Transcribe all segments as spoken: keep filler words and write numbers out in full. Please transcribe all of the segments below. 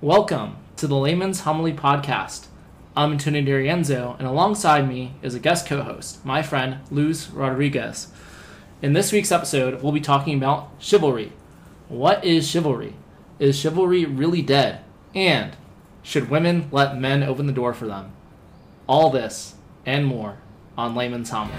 Welcome to the Layman's Homily podcast. I'm Antonio D'Arienzo, and alongside me is a guest co-host, my friend Luz Rodriguez. In this week's episode, we'll be talking about chivalry. What is chivalry? Is chivalry really dead? And should women let men open the door for them? All this and more on Layman's Homily.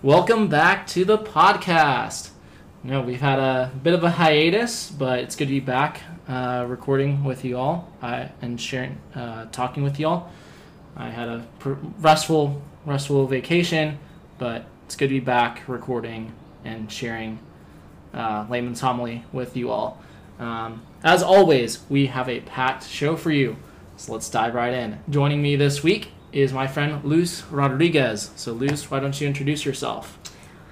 Welcome back to the podcast. You know, we've had a bit of a hiatus, but it's good to be back uh, recording with you all uh, and sharing, uh, talking with you all. I had a restful, restful vacation, but it's good to be back recording and sharing uh, Layman's Homily with you all. Um, as always, we have a packed show for you, so let's dive right in. Joining me this week is my friend Luz Rodriguez. So Luz, why don't you introduce yourself?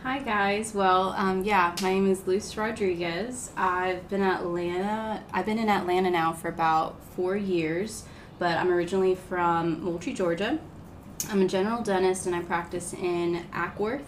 Hi guys. Well, um, yeah, my name is Luz Rodriguez. I've been in Atlanta. I've been in Atlanta now for about four years, but I'm originally from Moultrie, Georgia. I'm a general dentist and I practice in Acworth.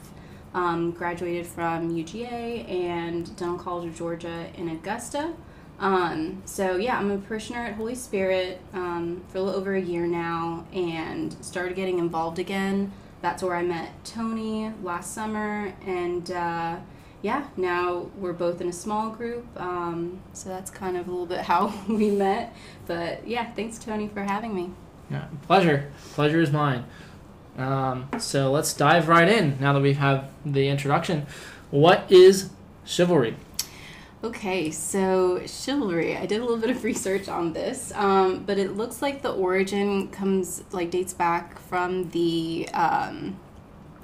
Um, graduated from U G A and Dental College of Georgia in Augusta. Um, so yeah, I'm a parishioner at Holy Spirit, um, for a little over a year now, and started getting involved again. That's where I met Tony last summer, and, uh, yeah, now we're both in a small group, um, so that's kind of a little bit how we met, but yeah, thanks Tony for having me. Yeah, pleasure. Pleasure is mine. Um, so let's dive right in now that we have the introduction. What is chivalry? Okay, so chivalry. I did a little bit of research on this, um, but it looks like the origin comes, like, dates back from the, um,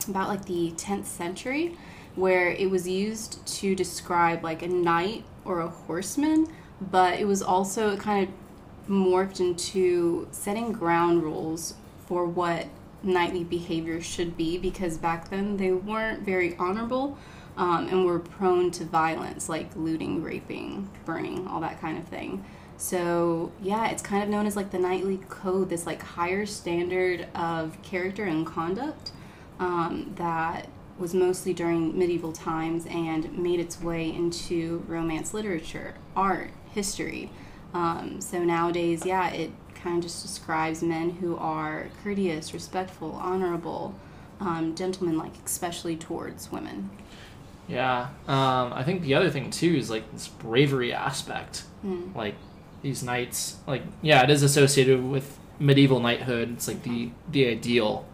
about, like, the tenth century, where it was used to describe, like, a knight or a horseman, but it was also kind of morphed into setting ground rules for what knightly behavior should be, because back then they weren't very honorable. Um, and were prone to violence, like looting, raping, burning, all that kind of thing. So yeah, it's kind of known as like the knightly code, this like higher standard of character and conduct um, that was mostly during medieval times and made its way into romance literature, art, history. Um, so nowadays, yeah, it kind of just describes men who are courteous, respectful, honorable, um, gentlemanlike, especially towards women. Yeah, um, I think the other thing, too, is, like, this bravery aspect. Mm. Like, these knights, like, yeah, it is associated with medieval knighthood. It's, like, the, the ideal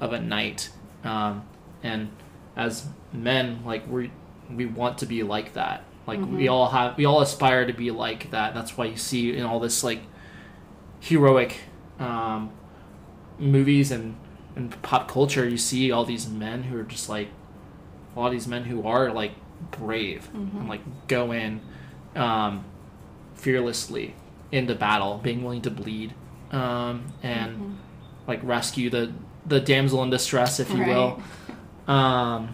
of a knight. Um, and as men, like, we we want to be like that. Like, mm-hmm. we all have, we all aspire to be like that. That's why you see in all this, like, heroic um, movies and, and pop culture, you see all these men who are just, like, a lot of these men who are, like, brave mm-hmm. and, like, go in um, fearlessly into battle, being willing to bleed um, and, mm-hmm. like, rescue the, the damsel in distress, if you right. will. Um,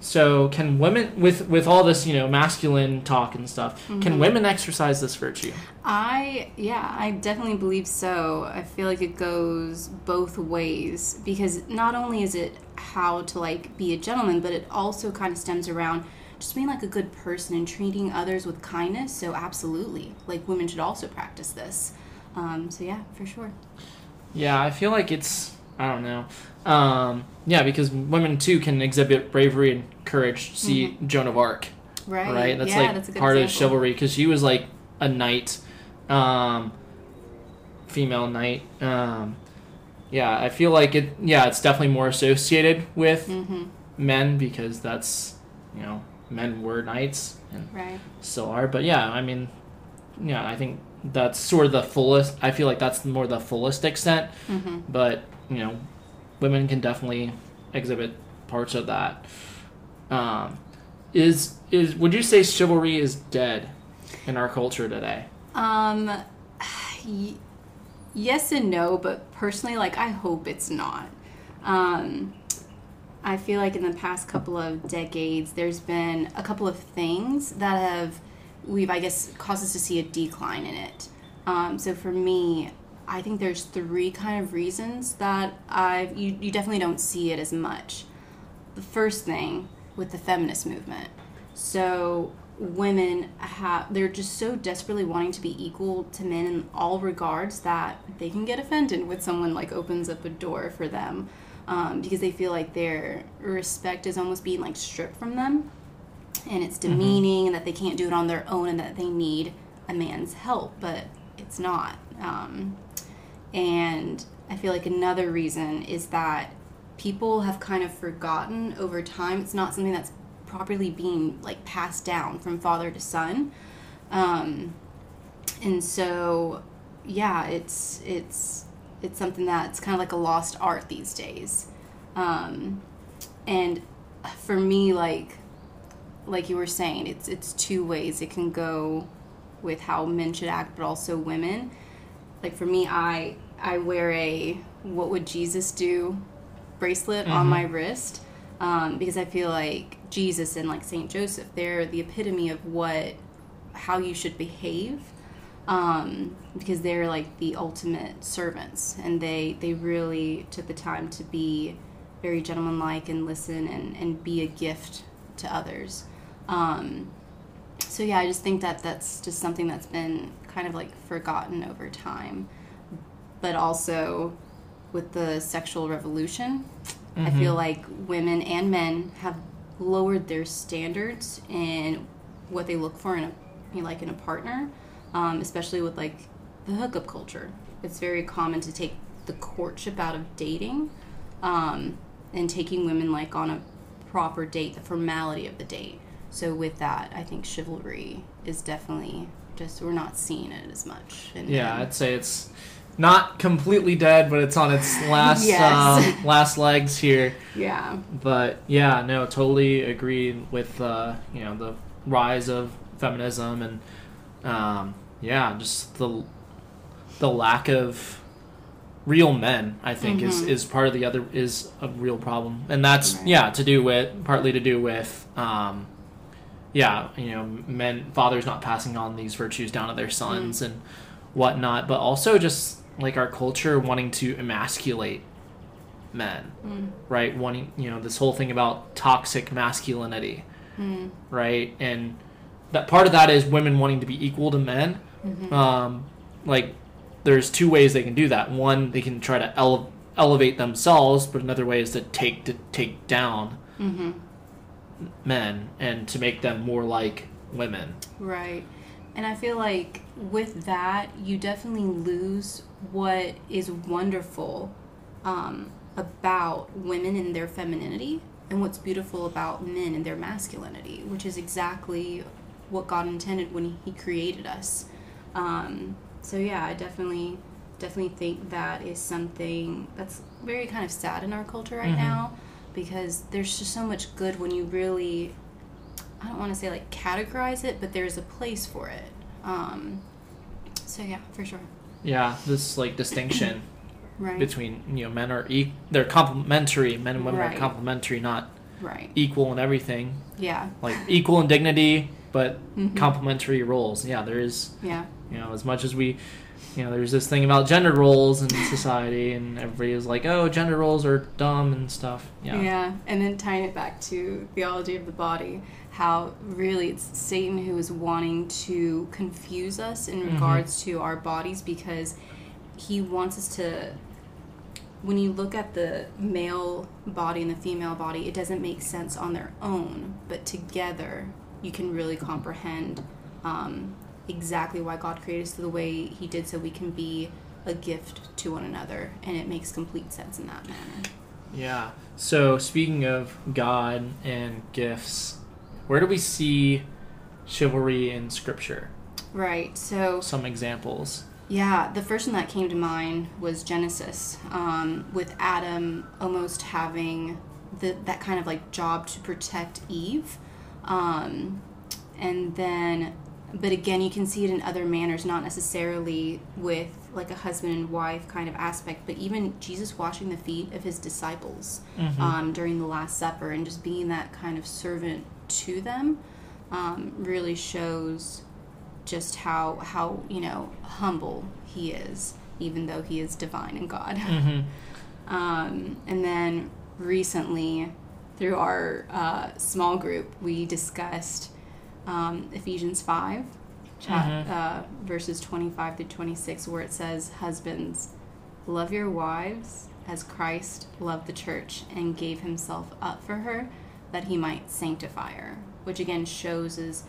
so can women, with, with all this, you know, masculine talk and stuff, mm-hmm. can women exercise this virtue? I, yeah, I definitely believe so. I feel like it goes both ways, because not only is it how to, like, be a gentleman, but it also kind of stems around just being, like, a good person and treating others with kindness. So absolutely, like, women should also practice this. Um, so yeah, for sure. Yeah, I feel like it's, I don't know. Um, yeah, because women, too, can exhibit bravery and courage. See mm-hmm. Joan of Arc. Right. Right? That's, yeah, like, that's a good part example. Of chivalry, because she was, like, a knight, um, female knight, um, yeah, I feel like it, yeah, it's definitely more associated with mm-hmm. men, because that's, you know, men were knights and right. still are. But yeah, I mean, yeah, I think that's sort of the fullest, I feel like that's more the fullest extent. Mm-hmm. But, you know, women can definitely exhibit parts of that. Um, is, is, would you say chivalry is dead in our culture today? Um, y- Yes and no, but personally, like, I hope it's not. Um, I feel like in the past couple of decades, there's been a couple of things that have we've, I guess, caused us to see a decline in it. Um, so for me, I think there's three kind of reasons that I've, you, you definitely don't see it as much. The first thing, with the feminist movement. So women have, they're just so desperately wanting to be equal to men in all regards that they can get offended when someone like opens up a door for them, um, because they feel like their respect is almost being like stripped from them, and it's demeaning, mm-hmm. and that they can't do it on their own, and that they need a man's help, but it's not. Um, and I feel like another reason is that people have kind of forgotten over time. It's not something that's properly being like passed down from father to son, um, and so yeah, it's it's it's something that's kind of like a lost art these days. Um, and for me, like like you were saying, it's it's two ways. It can go with how men should act, but also women. Like for me, I I wear a "What would Jesus do?" bracelet mm-hmm. on my wrist, um, because I feel like Jesus and like Saint Joseph, they're the epitome of what, how you should behave, um, because they're like the ultimate servants, and they they really took the time to be very gentlemanlike and listen and, and be a gift to others. Um, so yeah, I just think that that's just something that's been kind of like forgotten over time, but also with the sexual revolution, mm-hmm. I feel like women and men have lowered their standards and what they look for in a, you know, like in a partner, um, especially with like the hookup culture. It's very common to take the courtship out of dating, um, and taking women like on a proper date, the formality of the date. So with that, I think chivalry is definitely just, we're not seeing it as much. And, yeah, and I'd say it's not completely dead, but it's on its last yes. um, last legs here. Yeah. But yeah, no, totally agree with uh, you know, the rise of feminism and um, yeah, just the the lack of real men. I think mm-hmm. is, is part of the other is a real problem, and that's right. yeah to do with partly to do with um, yeah you know men fathers not passing on these virtues down to their sons mm-hmm. and whatnot, but also just like our culture wanting to emasculate men, mm. right? Wanting, you know, this whole thing about toxic masculinity, mm. right? And that part of that is women wanting to be equal to men. Mm-hmm. Um, like, there's two ways they can do that. One, they can try to ele- elevate themselves, but another way is to take to take down mm-hmm. men and to make them more like women. Right. And I feel like with that, you definitely lose what is wonderful um, about women and their femininity, and what's beautiful about men and their masculinity, which is exactly what God intended when He created us. Um, so yeah, I definitely, definitely think that is something that's very kind of sad in our culture right mm-hmm. now, because there's just so much good when you really, I don't want to say like categorize it, but there's a place for it. Um, so yeah, for sure. Yeah, this like distinction right. between, you know, men are e- they're complementary. Men and women right. are complementary, not right. equal in everything. Yeah, like equal in dignity, but mm-hmm. complementary roles. Yeah, there is. Yeah, you know, as much as we, you know, there's this thing about gender roles in society, and everybody is like, oh, gender roles are dumb and stuff. Yeah, yeah, and then tying it back to theology of the body. How really it's Satan who is wanting to confuse us in regards mm-hmm. to our bodies, because he wants us to, when you look at the male body and the female body, it doesn't make sense on their own, but together you can really comprehend um, exactly why God created us the way he did, so we can be a gift to one another, and it makes complete sense in that manner. Yeah, so speaking of God and gifts, where do we see chivalry in Scripture? Right, so... some examples. Yeah, the first one that came to mind was Genesis, um, with Adam almost having the, that kind of, like, job to protect Eve. Um, and then... but again, you can see it in other manners, not necessarily with, like, a husband and wife kind of aspect, but even Jesus washing the feet of his disciples mm-hmm. um, during the Last Supper, and just being that kind of servant to them um, really shows just how how you know humble he is, even though he is divine and God. Mm-hmm. Um, and then recently, through our uh, small group, we discussed um, Ephesians five, chapter, mm-hmm. uh, verses twenty-five through twenty-six, where it says, "Husbands, love your wives as Christ loved the church and gave himself up for her, that he might sanctify her," which again shows is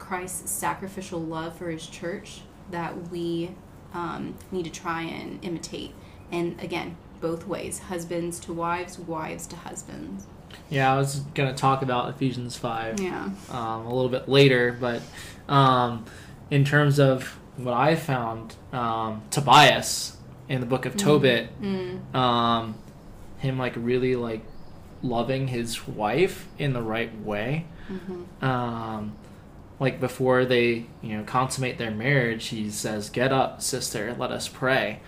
Christ's sacrificial love for his church that we um, need to try and imitate. And again, both ways, husbands to wives, wives to husbands. Yeah, I was going to talk about Ephesians five yeah. um, a little bit later, but um, in terms of what I found, um, Tobias in the Book of Tobit, mm-hmm. um, him like really like loving his wife in the right way. Mm-hmm. Um, like before they, you know, consummate their marriage, he says, "Get up, sister, let us pray,"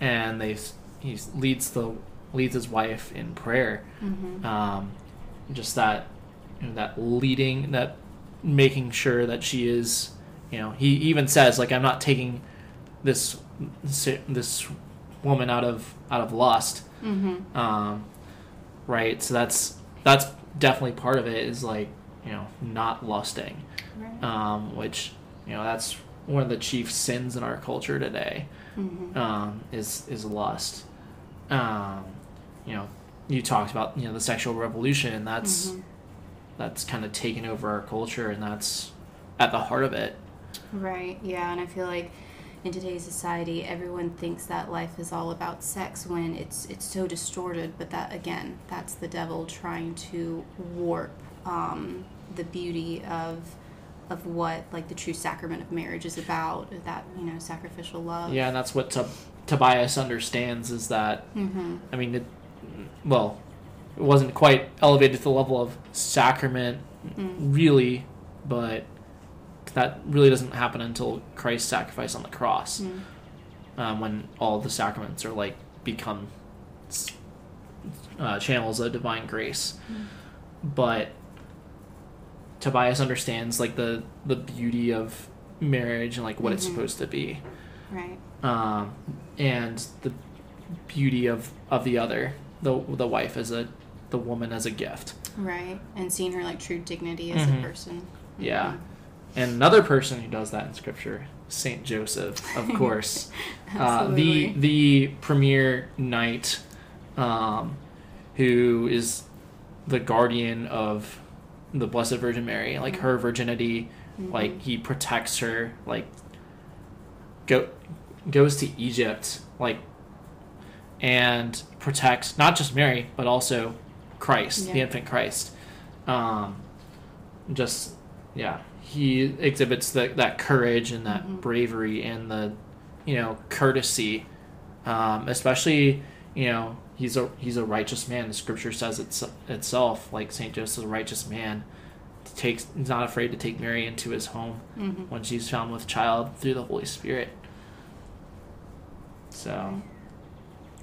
and they he leads the leads his wife in prayer. Mm-hmm. Um, just that, you know, that leading, that making sure that she is, you know, he even says like, "I'm not taking this this woman out of out of lust." Mm-hmm. Um, right, so that's that's definitely part of it, is like, you know, not lusting. Right. Um, which, you know, that's one of the chief sins in our culture today, mm-hmm. um, is is lust. Um, you know, you talked about, you know, the sexual revolution. That's mm-hmm. that's kind of taken over our culture, and that's at the heart of it. Right. Yeah, and I feel like in today's society, everyone thinks that life is all about sex when it's it's so distorted. But that again, that's the devil trying to warp um, the beauty of. of what, like, the true sacrament of marriage is about, that, you know, sacrificial love. Yeah, and that's what Tob- Tobias understands, is that, mm-hmm. I mean, it, well, it wasn't quite elevated to the level of sacrament, mm-hmm. really, but that really doesn't happen until Christ's sacrifice on the cross, mm-hmm. um, when all the sacraments are, like, become uh, channels of divine grace. Mm-hmm. But Tobias understands, like, the, the beauty of marriage and, like, what mm-hmm. it's supposed to be. Right. Um, and the beauty of, of the other, the the wife as a, the woman as a gift. Right. And seeing her, like, true dignity as mm-hmm. a person. Mm-hmm. Yeah. And another person who does that in Scripture, Saint Joseph, of course. Absolutely. Uh, the, the premier knight, um, who is the guardian of the Blessed Virgin Mary, like, mm-hmm. her virginity, mm-hmm. like, he protects her, like, go goes to Egypt, like, and protects not just Mary but also Christ, yeah. the infant Christ. Um, just yeah, he exhibits the, that courage and that mm-hmm. bravery and the, you know, courtesy. Um, especially, you know, He's a he's a righteous man. The Scripture says it's, itself, like, Saint Joseph is a righteous man. Takes he's not afraid to take Mary into his home mm-hmm. when she's found with child through the Holy Spirit. So.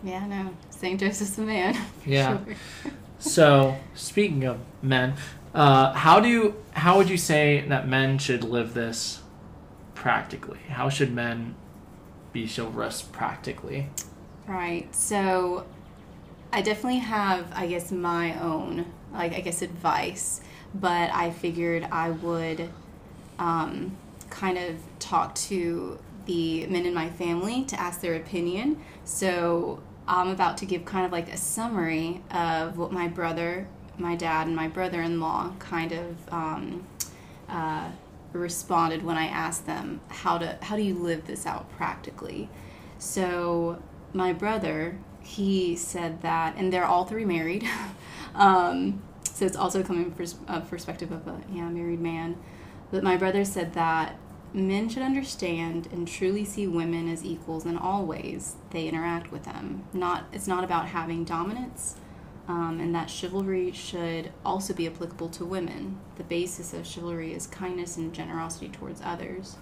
Yeah, no, Saint Joseph's a man. Yeah. Sure. So speaking of men, uh, how do you, how would you say that men should live this practically? How should men be chivalrous practically? Right. So. I definitely have, I guess, my own, like, I guess, advice, but I figured I would um, kind of talk to the men in my family to ask their opinion. So I'm about to give kind of like a summary of what my brother, my dad, and my brother-in-law kind of um, uh, responded when I asked them how to, how do you live this out practically? So my brother, he said that, and they're all three married, um, so it's also coming from a perspective of a yeah, married man, but my brother said that men should understand and truly see women as equals in all ways they interact with them. Not It's not about having dominance, um, and that chivalry should also be applicable to women. The basis of chivalry is kindness and generosity towards others.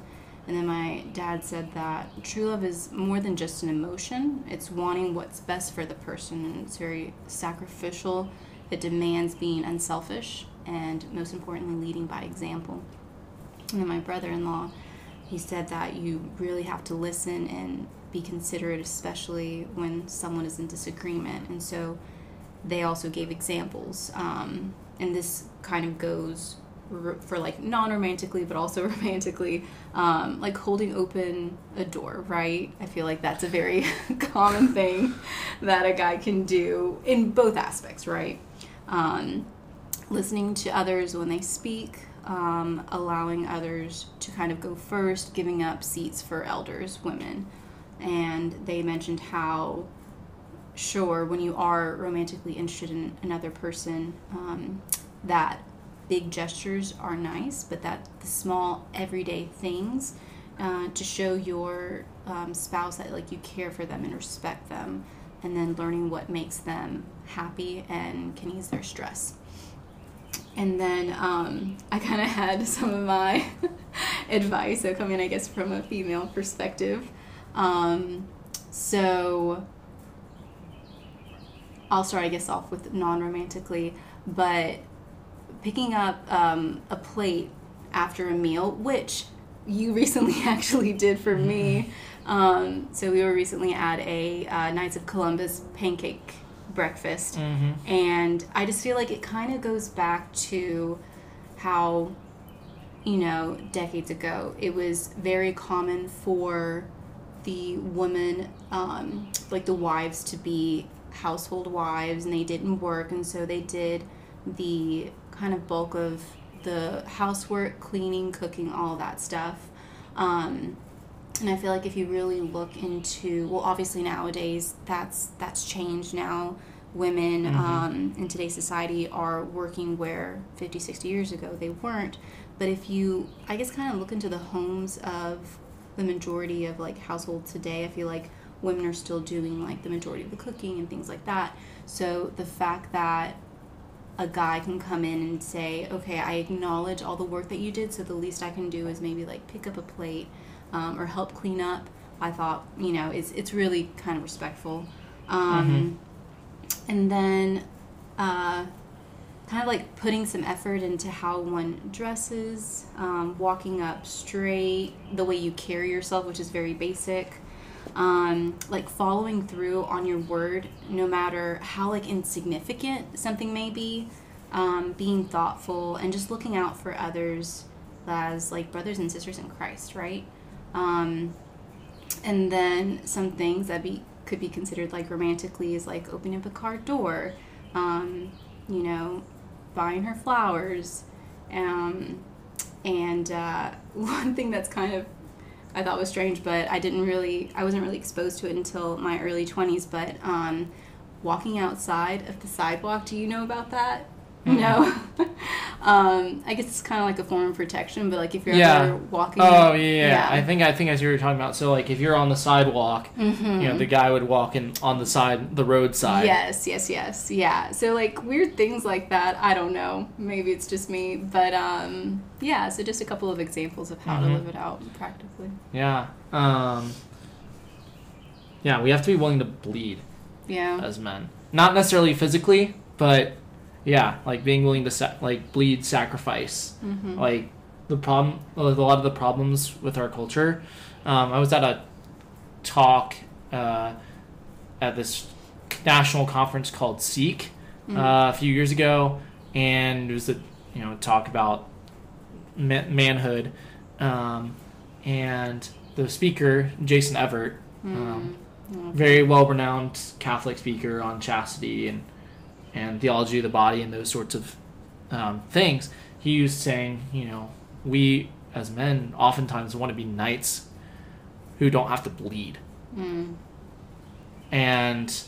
And then my dad said that true love is more than just an emotion. It's wanting what's best for the person, and it's very sacrificial. It demands being unselfish and, most importantly, leading by example. And then my brother-in-law he said that you really have to listen and be considerate, especially when someone is in disagreement. And so they also gave examples. Um, and this kind of goes for like non-romantically, but also romantically, um, like holding open a door, right? I feel like that's a very common thing that a guy can do in both aspects, right? Um, listening to others when they speak, um, allowing others to kind of go first, giving up seats for elders, women. And they mentioned how, sure, when you are romantically interested in another person, um, that big gestures are nice, but that the small everyday things uh, to show your um, spouse that like you care for them and respect them, and then learning what makes them happy and can ease their stress. And then um, I kind of had some of my advice, so coming, I guess, from a female perspective. Um, so I'll start, I guess, off with non-romantically, but picking up um, a plate after a meal, which you recently actually did for me. Um, so we were recently at a uh, Knights of Columbus pancake breakfast. Mm-hmm. And I just feel like it kind of goes back to how, you know, decades ago, it was very common for the women, um, like the wives, to be household wives, and they didn't work. And so they did the kind of bulk of the housework, cleaning, cooking, all that stuff. Um, and I feel like if you really look into, well, obviously nowadays that's that's changed now. Women mm-hmm. um, in today's society are working where fifty, sixty years ago they weren't. But if you, I guess, kind of look into the homes of the majority of like households today, I feel like women are still doing like the majority of the cooking and things like that. So the fact that a guy can come in and say, okay, I acknowledge all the work that you did, so the least I can do is maybe like pick up a plate um, or help clean up, I thought, you know, it's it's really kind of respectful. Um, mm-hmm. And then uh, kind of like putting some effort into how one dresses, um, walking up straight, the way you carry yourself, which is very basic. Um, like following through on your word, no matter how like insignificant something may be, um, being thoughtful and just looking out for others as like brothers and sisters in Christ, right? Um, and then some things that be could be considered like romantically is like opening up a car door, um, you know, buying her flowers, um, and uh, one thing that's kind of I thought was strange, but I didn't really, I wasn't really exposed to it until my early twenties, but um, walking outside of the sidewalk, do you know about that? Mm-hmm. No? um, I guess it's kind of like a form of protection, but like if you're yeah. ever walking. Oh, yeah, yeah. I think, I think as you were talking about, so like if you're on the sidewalk, mm-hmm. you know, the guy would walk in on the side, the roadside. Yes, yes, yes, yeah. So like weird things like that, I don't know, maybe it's just me, but um... yeah, so just a couple of examples of how mm-hmm. to live it out practically. Yeah. Um, yeah, we have to be willing to bleed yeah. as men. Not necessarily physically, but, yeah, like being willing to sa- like bleed, sacrifice. Mm-hmm. Like the problem, a lot of the problems with our culture. Um, I was at a talk uh, at this national conference called Seek mm-hmm. uh, a few years ago, and it was a you know talk about manhood, um, and the speaker, Jason Evert, um, mm. okay. very well-renowned Catholic speaker on chastity and and theology of the body and those sorts of um, things, he was saying, you know, we as men oftentimes want to be knights who don't have to bleed, mm. and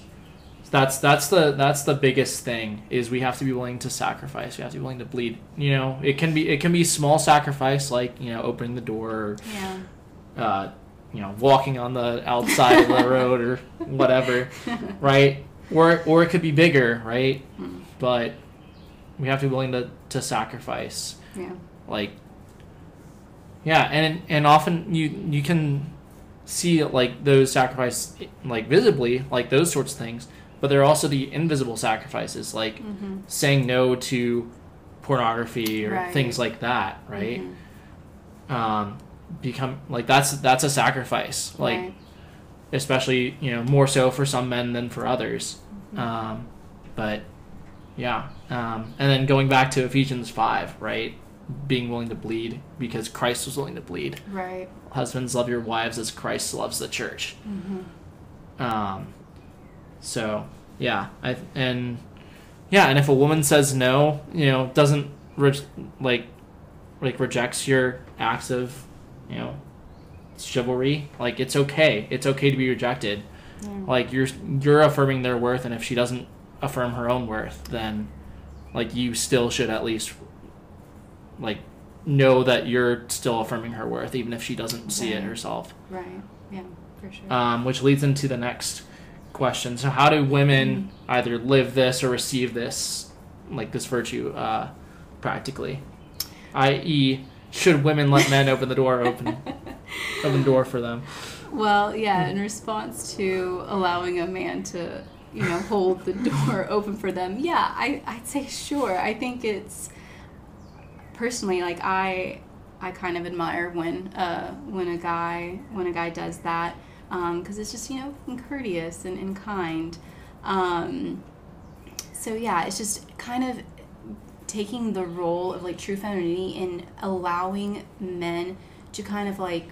that's that's the that's the biggest thing is we have to be willing to sacrifice. We have to be willing to bleed. You know, it can be it can be small sacrifice, like, you know, opening the door, or, yeah. uh, you know, walking on the outside of the road or whatever, right? Or or it could be bigger, right? Mm. But we have to be willing to, to sacrifice. Yeah. Like, yeah, and and often you you can see like those sacrifices like visibly, like those sorts of things. But there are also the invisible sacrifices, like mm-hmm. saying no to pornography or right. things like that, right? Mm-hmm. Um, become like that's that's a sacrifice, like right. especially, you know, more so for some men than for others. Mm-hmm. Um, but yeah, um, and then going back to Ephesians five, right, being willing to bleed because Christ was willing to bleed. Right. Husbands, love your wives as Christ loves the church. Mm-hmm. Um. So yeah, I and yeah, and if a woman says no, you know, doesn't re- like like rejects your acts of, you know, chivalry, like it's okay. It's okay to be rejected. Yeah. Like you're you're affirming their worth, and if she doesn't affirm her own worth, then like you still should at least like know that you're still affirming her worth, even if she doesn't right. see it herself. Right. Yeah, for sure. Um, which leads into the next question. So how do women mm. either live this or receive this, like this virtue, uh, practically? that is, should women let men open the door, open, open the door for them? Well, yeah, in response to allowing a man to, you know, hold the door open for them, yeah, I, I'd say sure. I think it's, personally, like, I I kind of admire when uh, when a guy when a guy does that, because um, it's just, you know, courteous and, and kind. Um, so, yeah, it's just kind of taking the role of like true femininity and allowing men to kind of like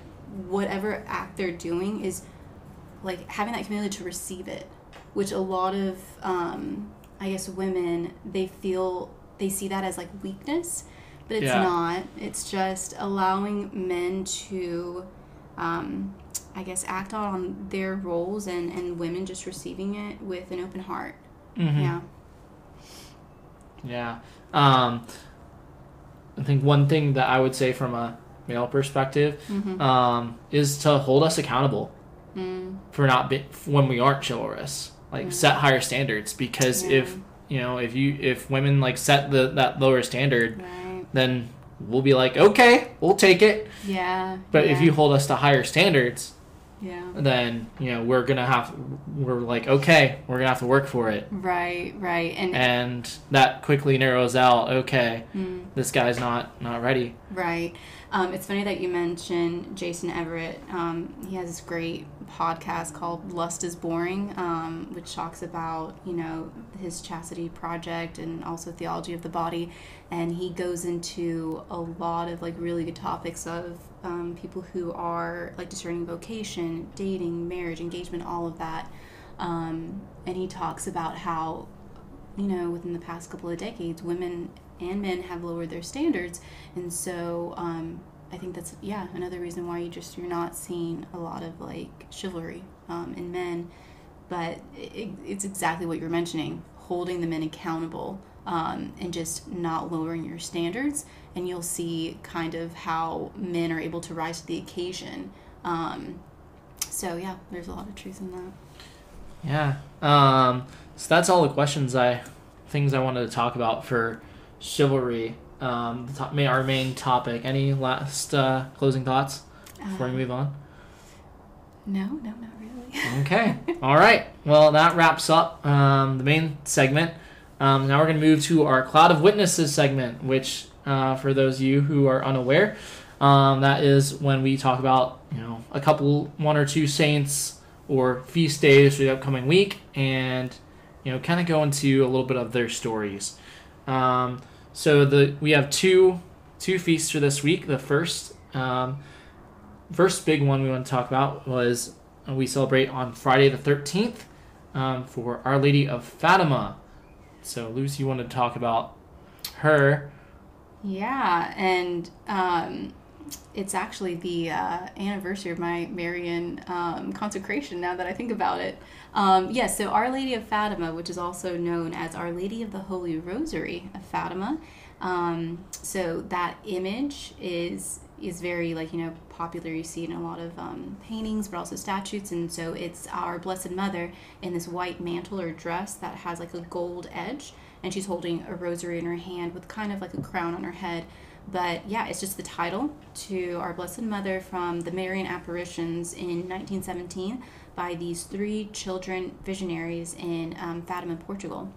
whatever act they're doing is like having that community to receive it, which a lot of um I guess women, they feel they see that as like weakness, but it's yeah. not. It's just allowing men to um I guess act out on their roles, and and women just receiving it with an open heart. Mm-hmm. yeah yeah Um, I think one thing that I would say from a male perspective, mm-hmm. um, is to hold us accountable mm. for not be- when we aren't chivalrous, like mm. set higher standards, because yeah. if, you know, if you, if women like set the, that lower standard, right. then we'll be like, okay, we'll take it. Yeah. But yeah. if you hold us to higher standards, yeah. then, you know, we're going to have, we're like, okay, we're going to have to work for it. Right, right. And and that quickly narrows out, okay, mm. this guy's not, not ready. Right. Um, it's funny that you mentioned Jason Evert. Um, he has this great podcast called Lust is Boring, um, which talks about, you know, his chastity project and also theology of the body. And he goes into a lot of, like, really good topics of um, people who are, like, discerning vocation, dating, marriage, engagement, all of that. Um, and he talks about how, you know, within the past couple of decades, women and men have lowered their standards, and so um, I think that's yeah another reason why you just you're not seeing a lot of like chivalry um, in men, but it, it's exactly what you're mentioning, holding the men accountable um, and just not lowering your standards, and you'll see kind of how men are able to rise to the occasion. Um, so yeah, there's a lot of truth in that. Yeah, um, so that's all the questions I things I wanted to talk about for chivalry. Um, top, may our main topic. Any last uh, closing thoughts before uh, we move on? No, no, not really. Okay. All right. Well, that wraps up um, the main segment. Um, now we're going to move to our Cloud of Witnesses segment, which, uh, for those of you who are unaware, um, that is when we talk about, you know, a couple, one or two saints or feast days for the upcoming week, and, you know, kind of go into a little bit of their stories. Um, so the, we have two, two feasts for this week. The first, um, first big one we want to talk about was uh, we celebrate on Friday the thirteenth, um, for Our Lady of Fatima. So Lucy, you want to talk about her? Yeah. And, um, it's actually the, uh, anniversary of my Marian, um, consecration, now that I think about it. Um, yeah, so Our Lady of Fatima, which is also known as Our Lady of the Holy Rosary of Fatima. Um, so that image is, is very, like, you know, popular. You see it in a lot of, um, paintings, but also statues. And so it's our Blessed Mother in this white mantle or dress that has like a gold edge, and she's holding a rosary in her hand with kind of like a crown on her head. But yeah, it's just the title to Our Blessed Mother from the Marian apparitions in nineteen seventeen by these three children visionaries in um, Fatima, Portugal.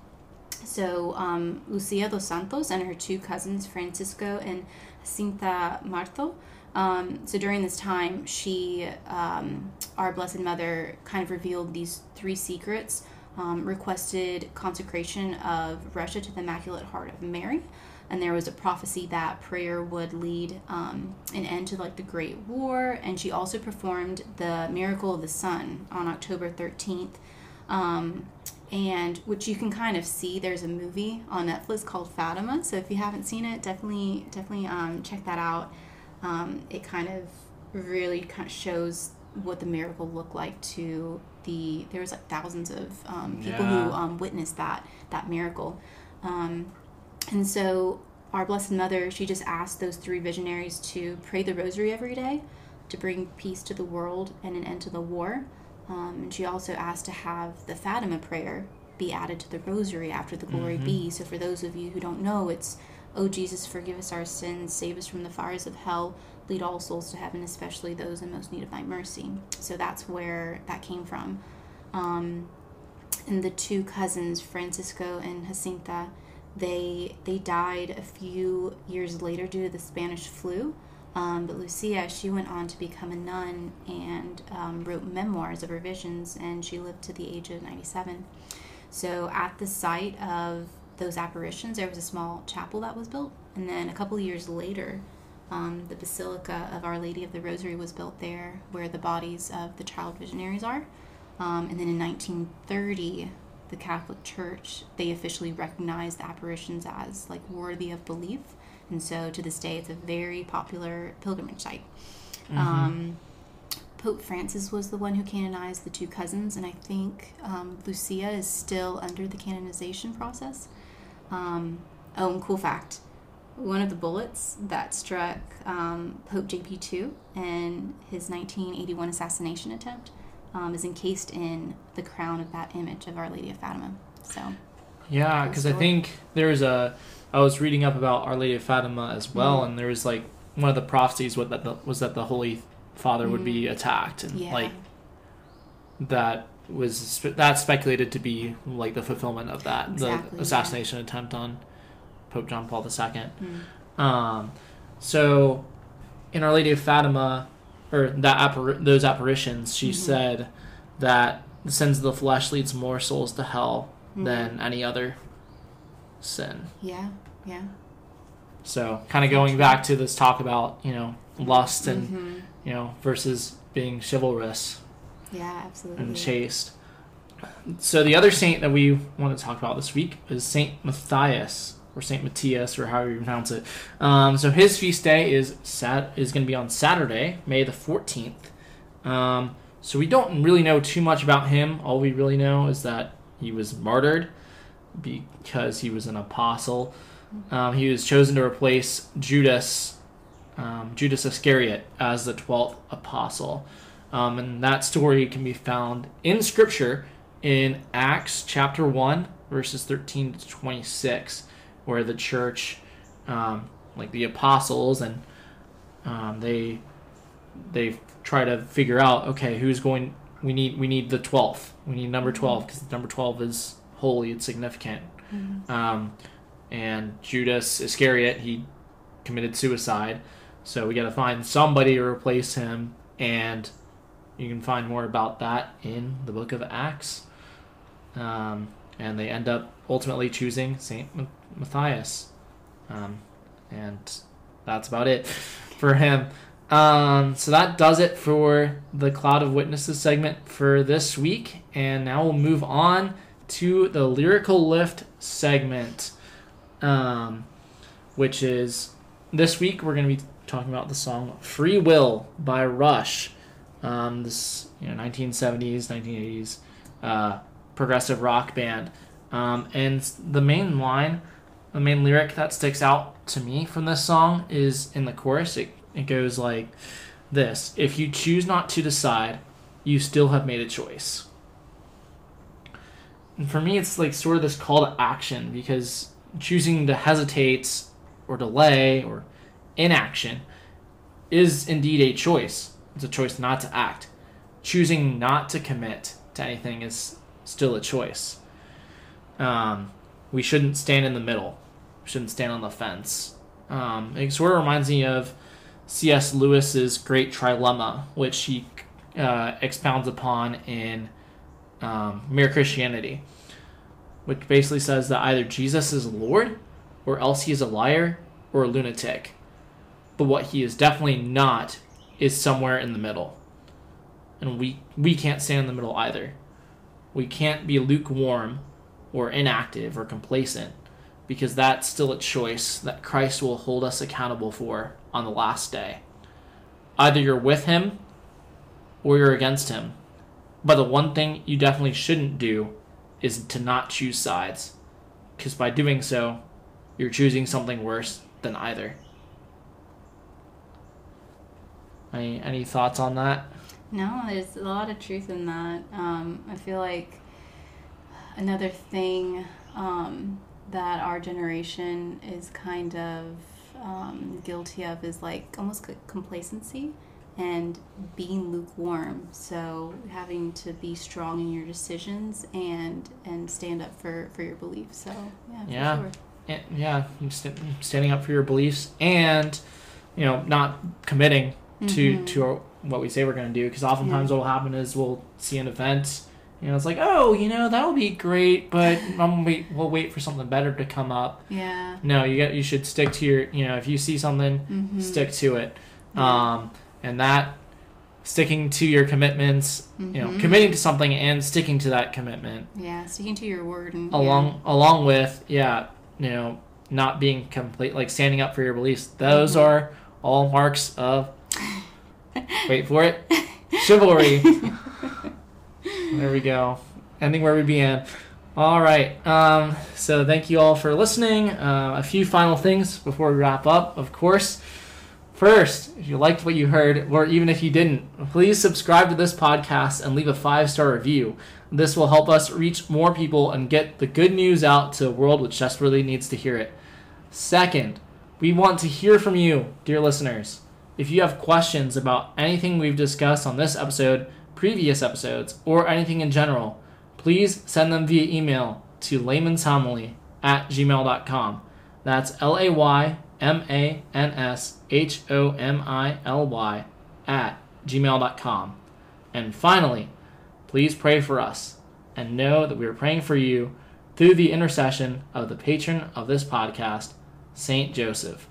So um, Lucia dos Santos and her two cousins, Francisco and Jacinta Marto, Um, so during this time, she, um, our Blessed Mother, kind of revealed these three secrets, um, requested consecration of Russia to the Immaculate Heart of Mary, and there was a prophecy that prayer would lead um, an end to like the Great War, and she also performed the Miracle of the Sun on October thirteenth, um, and which you can kind of see. There's a movie on Netflix called Fatima, so if you haven't seen it, definitely, definitely um, check that out. Um, it kind of really kind of shows what the miracle looked like to the, there was like thousands of um, people yeah. who um, witnessed that, that miracle. Um, and so our Blessed Mother, she just asked those three visionaries to pray the rosary every day to bring peace to the world and an end to the war. Um, and she also asked to have the Fatima prayer be added to the rosary after the glory mm-hmm. be. So for those of you who don't know, it's, "O Jesus, forgive us our sins, save us from the fires of hell, lead all souls to heaven, especially those in most need of thy mercy." So that's where that came from. Um, and the two cousins, Francisco and Jacinta, they they died a few years later due to the Spanish flu. Um, but Lucia, she went on to become a nun and um, wrote memoirs of her visions, and she lived to the age of ninety-seven. So at the site of those apparitions, there was a small chapel that was built, and then a couple years later um, the Basilica of Our Lady of the Rosary was built there, where the bodies of the child visionaries are, um, and then in nineteen thirty the Catholic Church, they officially recognized the apparitions as like worthy of belief, and so to this day it's a very popular pilgrimage site. Mm-hmm. um, Pope Francis was the one who canonized the two cousins, and I think um, Lucia is still under the canonization process. Um, oh, and cool fact, one of the bullets that struck um, Pope J P the second in his nineteen eighty-one assassination attempt um, is encased in the crown of that image of Our Lady of Fatima. So, yeah, because I think there's a, I was reading up about Our Lady of Fatima as well, mm-hmm. and there was like, one of the prophecies was that the, was that the Holy Father mm-hmm. would be attacked, and yeah. like, that was that speculated to be like the fulfillment of that exactly, the assassination yeah. attempt on Pope John Paul the Second. Mm. Um, so in Our Lady of Fatima, or that appar- those apparitions, she mm-hmm. said that the sins of the flesh leads more souls to hell mm-hmm. than any other sin. Yeah, yeah. So kind of going back to this talk about, you know, lust and mm-hmm. you know, versus being chivalrous. Yeah, absolutely. And chaste. So the other saint that we want to talk about this week is Saint Matthias, or Saint Matthias, or however you pronounce it. Um, so his feast day is sat is going to be on Saturday, May the fourteenth. Um, so we don't really know too much about him. All we really know is that he was martyred because he was an apostle. Um, he was chosen to replace Judas, um, Judas Iscariot, as the twelfth apostle. Um, and that story can be found in Scripture in Acts chapter one, verses thirteen to twenty-six, where the church, um, like the apostles, and um, they they try to figure out, okay, who's going? We need we need the twelfth. We need number twelve, because number twelve is holy. It's significant. Mm-hmm. Um, and Judas Iscariot, he committed suicide, so we got to find somebody to replace him. And you can find more about that in the book of Acts. Um, and they end up ultimately choosing Saint Matthias. Um, and that's about it for him. Um, so that does it for the Cloud of Witnesses segment for this week. And now we'll move on to the Lyrical Lift segment, um, which is this week we're going to be talking about the song Free Will by Rush. Um, this, you know, nineteen seventies, nineteen eighties uh, progressive rock band. Um, and the main line, the main lyric that sticks out to me from this song is in the chorus. It, it goes like this: "If you choose not to decide, you still have made a choice." And for me, it's like sort of this call to action, because choosing to hesitate or delay or inaction is indeed a choice. It's a choice not to act. Choosing not to commit to anything is still a choice. Um, we shouldn't stand in the middle. We shouldn't stand on the fence. Um, it sort of reminds me of C S Lewis's Great Trilemma, which he uh, expounds upon in um, Mere Christianity, which basically says that either Jesus is Lord or else he is a liar or a lunatic. But what he is definitely not is somewhere in the middle. And we, we can't stand in the middle either. We can't be lukewarm or inactive or complacent, because that's still a choice that Christ will hold us accountable for on the last day. Either you're with him or you're against him. But the one thing you definitely shouldn't do is to not choose sides, because by doing so, you're choosing something worse than either. Any, any thoughts on that? No, there's a lot of truth in that. Um, I feel like another thing um, that our generation is kind of um, guilty of is like almost complacency and being lukewarm. So having to be strong in your decisions and and stand up for, for your beliefs. So yeah, for yeah. sure. And, yeah, standing up for your beliefs and, you know, not committing mm-hmm. to to our, what we say we're going to do, because oftentimes yeah. what will happen is we'll see an event, you know, it's like, oh, you know, that'll be great, but I'm wait, we'll wait for something better to come up. Yeah. No, you got you should stick to your, you know, if you see something, mm-hmm. stick to it. Yeah. Um, and that sticking to your commitments, mm-hmm. you know, committing to something and sticking to that commitment. Yeah, sticking to your word and along yeah. along with yeah, you know, not being complete, like standing up for your beliefs. Those mm-hmm. are all marks of wait for it. Chivalry. There we go. Ending where we began. All right. Um, so thank you all for listening. Uh, a few final things before we wrap up, of course. First, if you liked what you heard, or even if you didn't, please subscribe to this podcast and leave a five-star review. This will help us reach more people and get the good news out to a world which desperately needs to hear it. Second, we want to hear from you, dear listeners. If you have questions about anything we've discussed on this episode, previous episodes, or anything in general, please send them via email to laymanshomily at gmail dot com. That's L A Y M A N S H O M I L Y at gmail dot com. And finally, please pray for us and know that we are praying for you through the intercession of the patron of this podcast, Saint Joseph.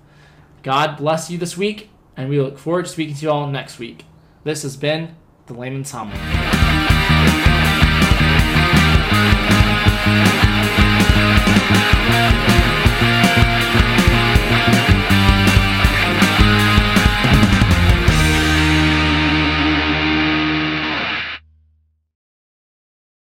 God bless you this week, and we look forward to speaking to you all next week. This has been The Layman's Homily.